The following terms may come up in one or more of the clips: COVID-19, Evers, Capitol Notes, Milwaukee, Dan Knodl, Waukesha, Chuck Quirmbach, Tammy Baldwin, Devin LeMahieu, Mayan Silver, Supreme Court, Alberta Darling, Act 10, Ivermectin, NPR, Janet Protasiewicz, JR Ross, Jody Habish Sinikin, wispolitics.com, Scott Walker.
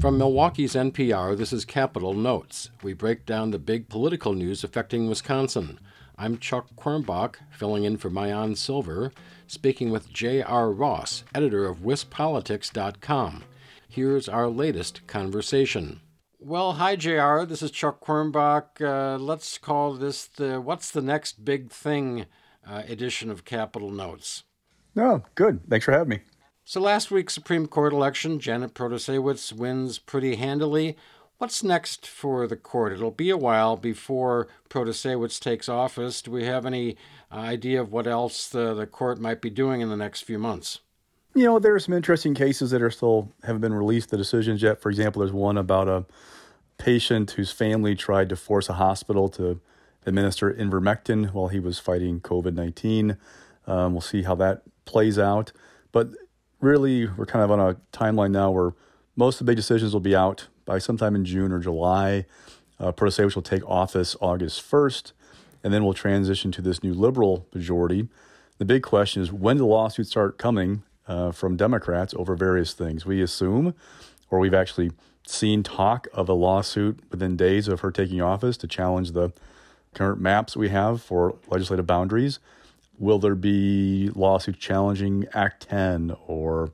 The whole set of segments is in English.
From Milwaukee's NPR, this is Capitol Notes. We break down the big political news affecting Wisconsin. I'm Chuck Quirmbach, filling in for Mayan Silver, speaking with JR Ross, editor of wispolitics.com. Here's our latest conversation. Well, hi, JR. This is Chuck Quirmbach. Let's call this the What's the Next Big Thing edition of Capitol Notes. Oh, good. Thanks for having me. So last week's Supreme Court election, Janet Protasiewicz wins pretty handily. What's next for the court? It'll be a while before Protasiewicz takes office. Do we have any idea of what else the court might be doing in the next few months? You know, there are some interesting cases that are still haven't been released, the decisions yet. For example, there's one about a patient whose family tried to force a hospital to administer Ivermectin while he was fighting COVID-19. We'll see how that plays out. But really, we're kind of on a timeline now where most of the big decisions will be out by sometime in June or July. Protasiewicz will take office August 1st, and then we'll transition to this new liberal majority. The big question is, when do the lawsuits start coming from Democrats over various things? We assume, or we've actually seen talk of a lawsuit within days of her taking office to challenge the current maps we have for legislative boundaries. Will there be lawsuits challenging Act 10 or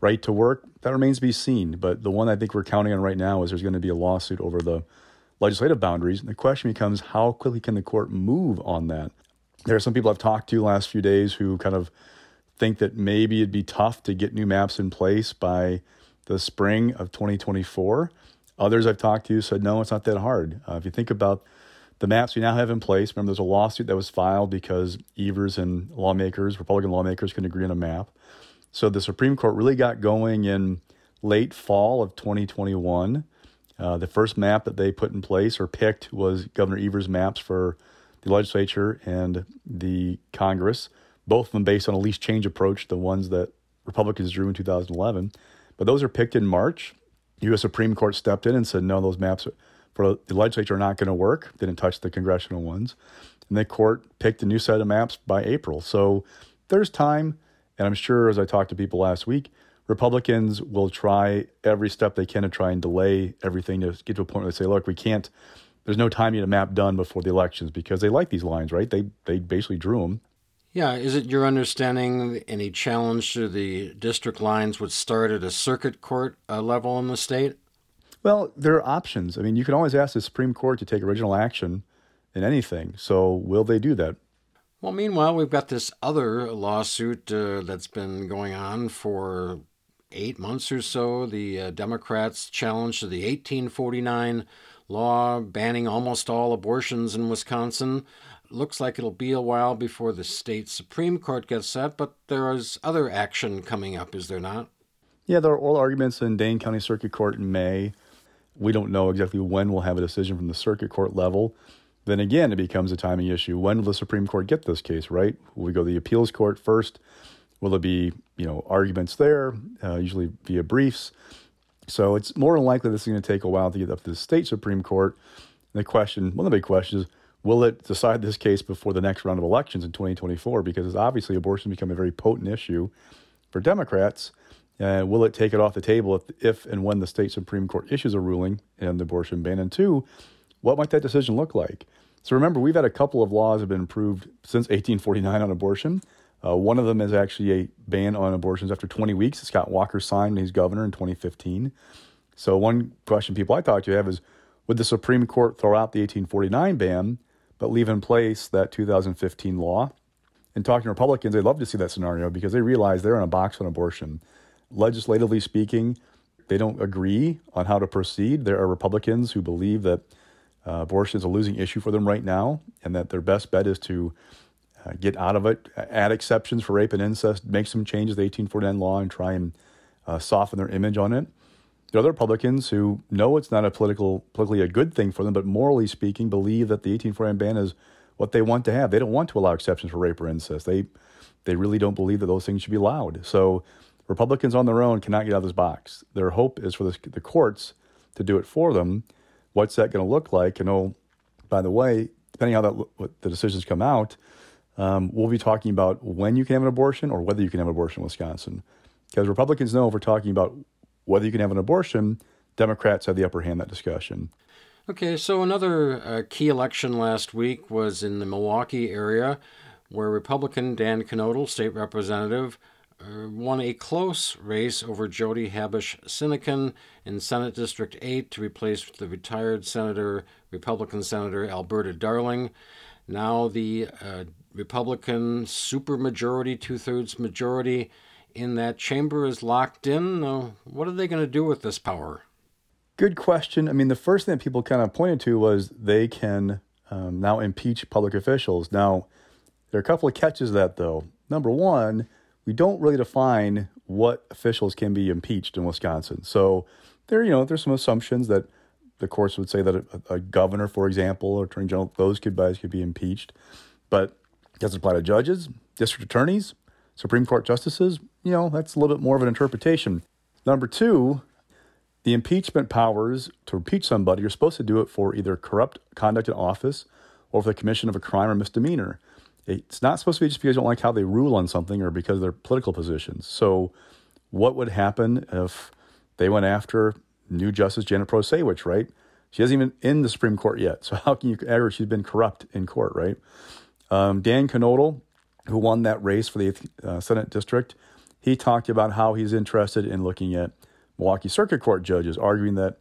right to work? That remains to be seen. But the one I think we're counting on right now is there's going to be a lawsuit over the legislative boundaries. And the question becomes, how quickly can the court move on that? There are some people I've talked to the last few days who kind of think that maybe it'd be tough to get new maps in place by the spring of 2024. Others I've talked to said, no, it's not that hard. If you think about the maps we now have in place, remember there's a lawsuit that was filed because Evers and lawmakers, Republican lawmakers, couldn't agree on a map. So the Supreme Court really got going in late fall of 2021. The first map that they put in place or picked was Governor Evers' maps for the legislature and the Congress, both of them based on a least change approach, the ones that Republicans drew in 2011. But those are picked in March. The U.S. Supreme Court stepped in and said, no, those maps for the legislature are not going to work. They didn't touch the congressional ones. And the court picked a new set of maps by April. So there's time. And I'm sure, as I talked to people last week, Republicans will try every step they can to try and delay everything to get to a point where they say, look, we can't, there's no time to get a map done before the elections, because they like these lines, right? They basically drew them. Yeah. Is it your understanding any challenge to the district lines would start at a circuit court level in the state? Well, there are options. I mean, you can always ask the Supreme Court to take original action in anything. So will they do that? Well, meanwhile, we've got this other lawsuit that's been going on for 8 months or so. The Democrats' challenge to the 1849 law banning almost all abortions in Wisconsin. Looks like it'll be a while before the state Supreme Court gets set, but there is other action coming up, is there not? Yeah, there are oral arguments in Dane County Circuit Court in May. We don't know exactly when we'll have a decision from the circuit court level. Then again, it becomes a timing issue. When will the Supreme Court get this case, right? Will we go to the appeals court first? Will there be, you know, arguments there, usually via briefs? So it's more than likely this is going to take a while to get up to the state Supreme Court. And the question, one of the big questions is, will it decide this case before the next round of elections in 2024? Because obviously abortion become a very potent issue for Democrats. Will it take it off the table if and when the state Supreme Court issues a ruling on the abortion ban? And two, what might that decision look like? So remember, we've had a couple of laws that have been improved since 1849 on abortion. One of them is actually a ban on abortions after 20 weeks. It's Scott Walker signed when he's governor in 2015. So one question people I talked to have is, would the Supreme Court throw out the 1849 ban but leave in place that 2015 law? And talking to Republicans, they'd love to see that scenario because they realize they're in a box on abortion. Legislatively speaking, they don't agree on how to proceed. There are Republicans who believe that abortion is a losing issue for them right now and that their best bet is to get out of it, add exceptions for rape and incest, make some changes to the 1849 law and try and soften their image on it. There are other Republicans who know it's not a politically a good thing for them, but morally speaking, believe that the 1849 ban is what they want to have. They don't want to allow exceptions for rape or incest. They really don't believe that those things should be allowed. So Republicans on their own cannot get out of this box. Their hope is for the courts to do it for them. What's that going to look like? And oh, by the way, depending on how what the decisions come out, we'll be talking about when you can have an abortion or whether you can have an abortion in Wisconsin. Because Republicans know if we're talking about whether you can have an abortion, Democrats have the upper hand in that discussion. Okay, so another key election last week was in the Milwaukee area, where Republican Dan Knodl, state representative, won a close race over Jody Habish Sinikin in Senate District 8 to replace the retired Republican Senator Alberta Darling. Now the Republican supermajority, two-thirds majority in that chamber is locked in. What are they going to do with this power? Good question. I mean, the first thing that people kind of pointed to was they can now impeach public officials. Now, there are a couple of catches to that, though. Number one, we don't really define what officials can be impeached in Wisconsin. So there's some assumptions that the courts would say that a governor, for example, or attorney general, those could be impeached. But it doesn't apply to judges, district attorneys, Supreme Court justices. That's a little bit more of an interpretation. Number two, the impeachment powers to impeach somebody, you're supposed to do it for either corrupt conduct in office or for the commission of a crime or misdemeanor. It's not supposed to be just because you don't like how they rule on something or because of their political positions. So what would happen if they went after new Justice Janet Protasiewicz, right? She hasn't even in the Supreme Court yet. So how can you argue she's been corrupt in court, right? Dan Knodl, who won that race for the 8th Senate District, he talked about how he's interested in looking at Milwaukee Circuit Court judges, arguing that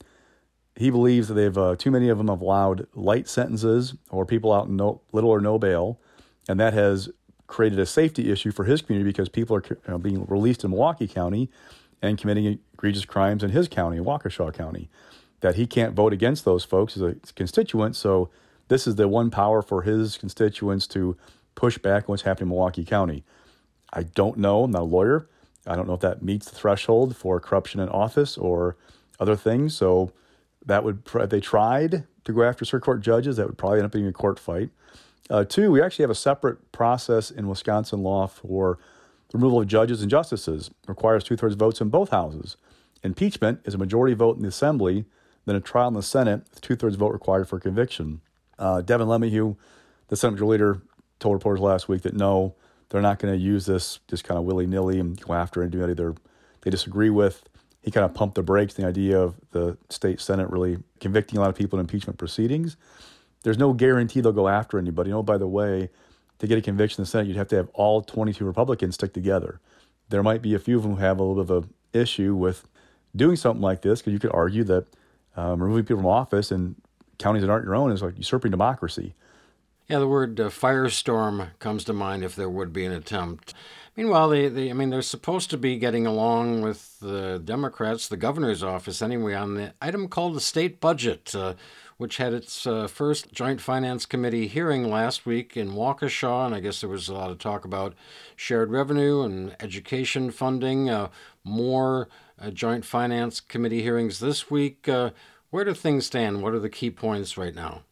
he believes that they've too many of them have allowed light sentences or people out little or no bail. And that has created a safety issue for his community because people are being released in Milwaukee County and committing egregious crimes in his county, Waukesha County, that he can't vote against those folks as a constituent. So this is the one power for his constituents to push back what's happening in Milwaukee County. I don't know. I'm not a lawyer. I don't know if that meets the threshold for corruption in office or other things. So that would, if they tried to go after circuit court judges, that would probably end up being a court fight. Two, we actually have a separate process in Wisconsin law for the removal of judges and justices. It requires two-thirds votes in both houses. Impeachment is a majority vote in the Assembly, then a trial in the Senate with two-thirds vote required for conviction. Devin LeMahieu, the Senate Majority Leader, told reporters last week that no, they're not going to use this just kind of willy-nilly and go after anybody they disagree with. He kind of pumped the brakes on the idea of the state Senate really convicting a lot of people in impeachment proceedings. There's no guarantee they'll go after anybody. By the way, to get a conviction in the Senate, you'd have to have all 22 Republicans stick together. There might be a few of them who have a little bit of an issue with doing something like this, because you could argue that removing people from office in counties that aren't your own is like usurping democracy. Yeah, the word firestorm comes to mind if there would be an attempt. Meanwhile, they're supposed to be getting along with the Democrats, the governor's office anyway, on the item called the state budget, which had its first Joint Finance Committee hearing last week in Waukesha, and I guess there was a lot of talk about shared revenue and education funding, more Joint Finance Committee hearings this week. Where do things stand? What are the key points right now?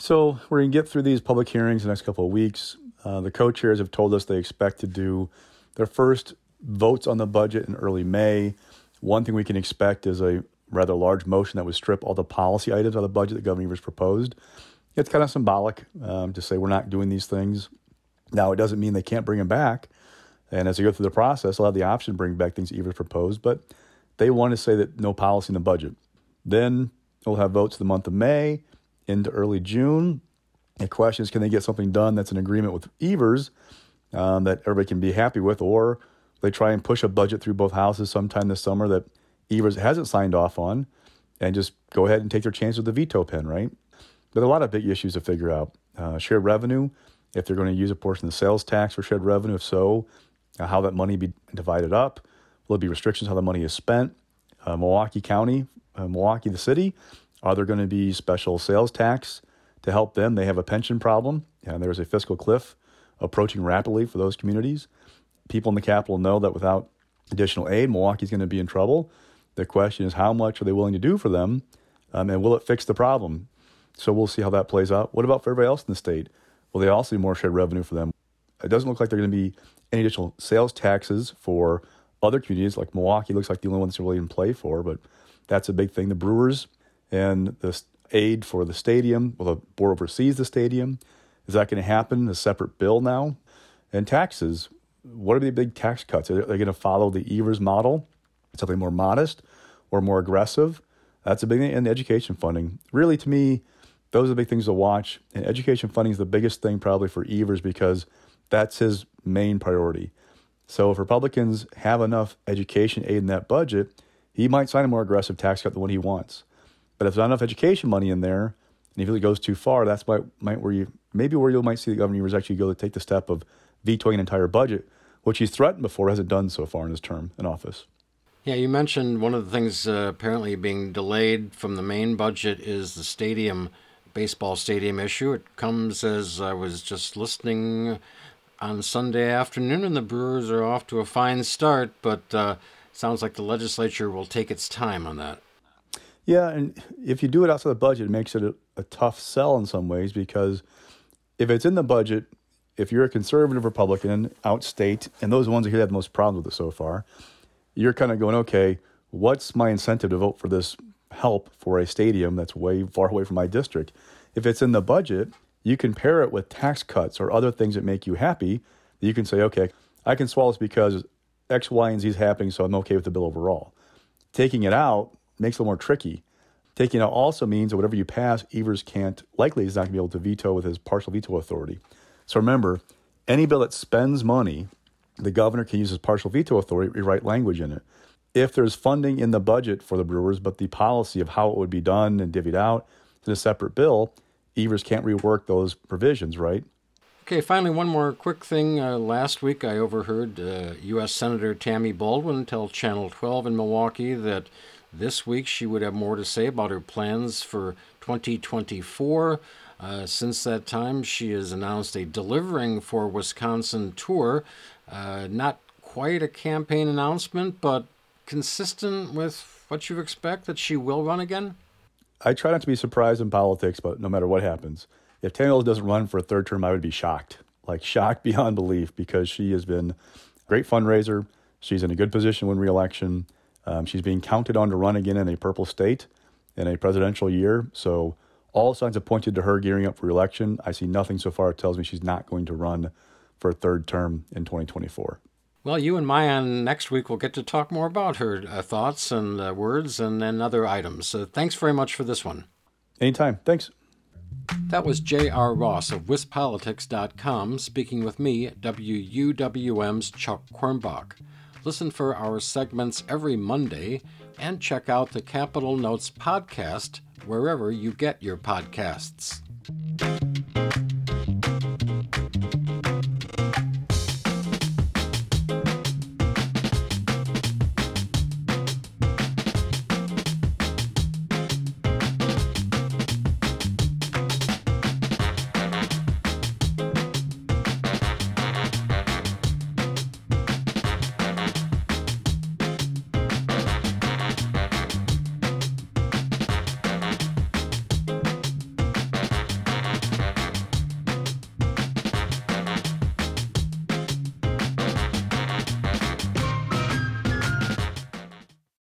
So we're going to get through these public hearings in the next couple of weeks. The co-chairs have told us they expect to do their first votes on the budget in early May. One thing we can expect is a rather large motion that would strip all the policy items out of the budget that Governor Evers proposed. It's kind of symbolic to say we're not doing these things. Now, it doesn't mean they can't bring them back. And as they go through the process, they'll have the option to bring back things Evers proposed. But they want to say that no policy in the budget. Then we'll have votes in the month of May into early June. The question is, can they get something done that's an agreement with Evers that everybody can be happy with, or they try and push a budget through both houses sometime this summer that Evers hasn't signed off on, and just go ahead and take their chance with the veto pen, right? But a lot of big issues to figure out. Shared revenue, if they're going to use a portion of the sales tax for shared revenue, if so, how that money be divided up, will it be restrictions, how the money is spent, Milwaukee County, Milwaukee, the city, are there going to be special sales tax to help them? They have a pension problem, and there's a fiscal cliff approaching rapidly for those communities. People in the capital know that without additional aid, Milwaukee's going to be in trouble. The question is, how much are they willing to do for them, and will it fix the problem? So we'll see how that plays out. What about for everybody else in the state? Will they also do more shared revenue for them? It doesn't look like there are going to be any additional sales taxes for other communities, like Milwaukee looks like the only one that's really in play for, but that's a big thing. The Brewers and the aid for the stadium, will the board oversees the stadium? Is that going to happen? A separate bill now? And taxes. What are the big tax cuts? Are they going to follow the Evers model? Something more modest or more aggressive? That's a big thing. And the education funding. Really, to me, those are the big things to watch. And education funding is the biggest thing probably for Evers because that's his main priority. So if Republicans have enough education aid in that budget, he might sign a more aggressive tax cut than what he wants. But if there's not enough education money in there, and if it goes too far, that's why where you might see the Governor Evers actually go to take the step of vetoing an entire budget, which he's threatened before, hasn't done so far in his term in office. Yeah, you mentioned one of the things apparently being delayed from the main budget is the baseball stadium issue. It comes as I was just listening on Sunday afternoon, and the Brewers are off to a fine start, but sounds like the legislature will take its time on that. Yeah, and if you do it outside the budget, it makes it a tough sell in some ways, because if it's in the budget, if you're a conservative Republican outstate, and those are the ones who have the most problems with it so far, you're kind of going, okay, what's my incentive to vote for this help for a stadium that's way far away from my district? If it's in the budget, you can pair it with tax cuts or other things that make you happy. You can say, okay, I can swallow this because X, Y, and Z is happening, so I'm okay with the bill overall. Taking it out makes it a little more tricky. Taking it out also means that whatever you pass, Evers is not going to be able to veto with his partial veto authority. So remember, any bill that spends money, the governor can use his partial veto authority to rewrite language in it. If there's funding in the budget for the Brewers, but the policy of how it would be done and divvied out in a separate bill, Evers can't rework those provisions, right? Okay, finally, one more quick thing. Last week, I overheard U.S. Senator Tammy Baldwin tell Channel 12 in Milwaukee that this week she would have more to say about her plans for 2024. Since that time, she has announced a Delivering for Wisconsin tour. Not quite a campaign announcement, but consistent with what you expect, that she will run again? I try not to be surprised in politics, but no matter what happens, if Tammy Baldwin doesn't run for a third term, I would be shocked. Like, shocked beyond belief, because she has been a great fundraiser. She's in a good position to win re-election. She's being counted on to run again in a purple state in a presidential year. So all signs have pointed to her gearing up for re-election. I see nothing so far that tells me she's not going to run for a third term in 2024. Well, you and Mayan next week will get to talk more about her thoughts and words and other items. So thanks very much for this one. Anytime. Thanks. That was JR Ross of wispolitics.com speaking with me, WUWM's Chuck Quirmbach. Listen for our segments every Monday and check out the Capitol Notes podcast wherever you get your podcasts.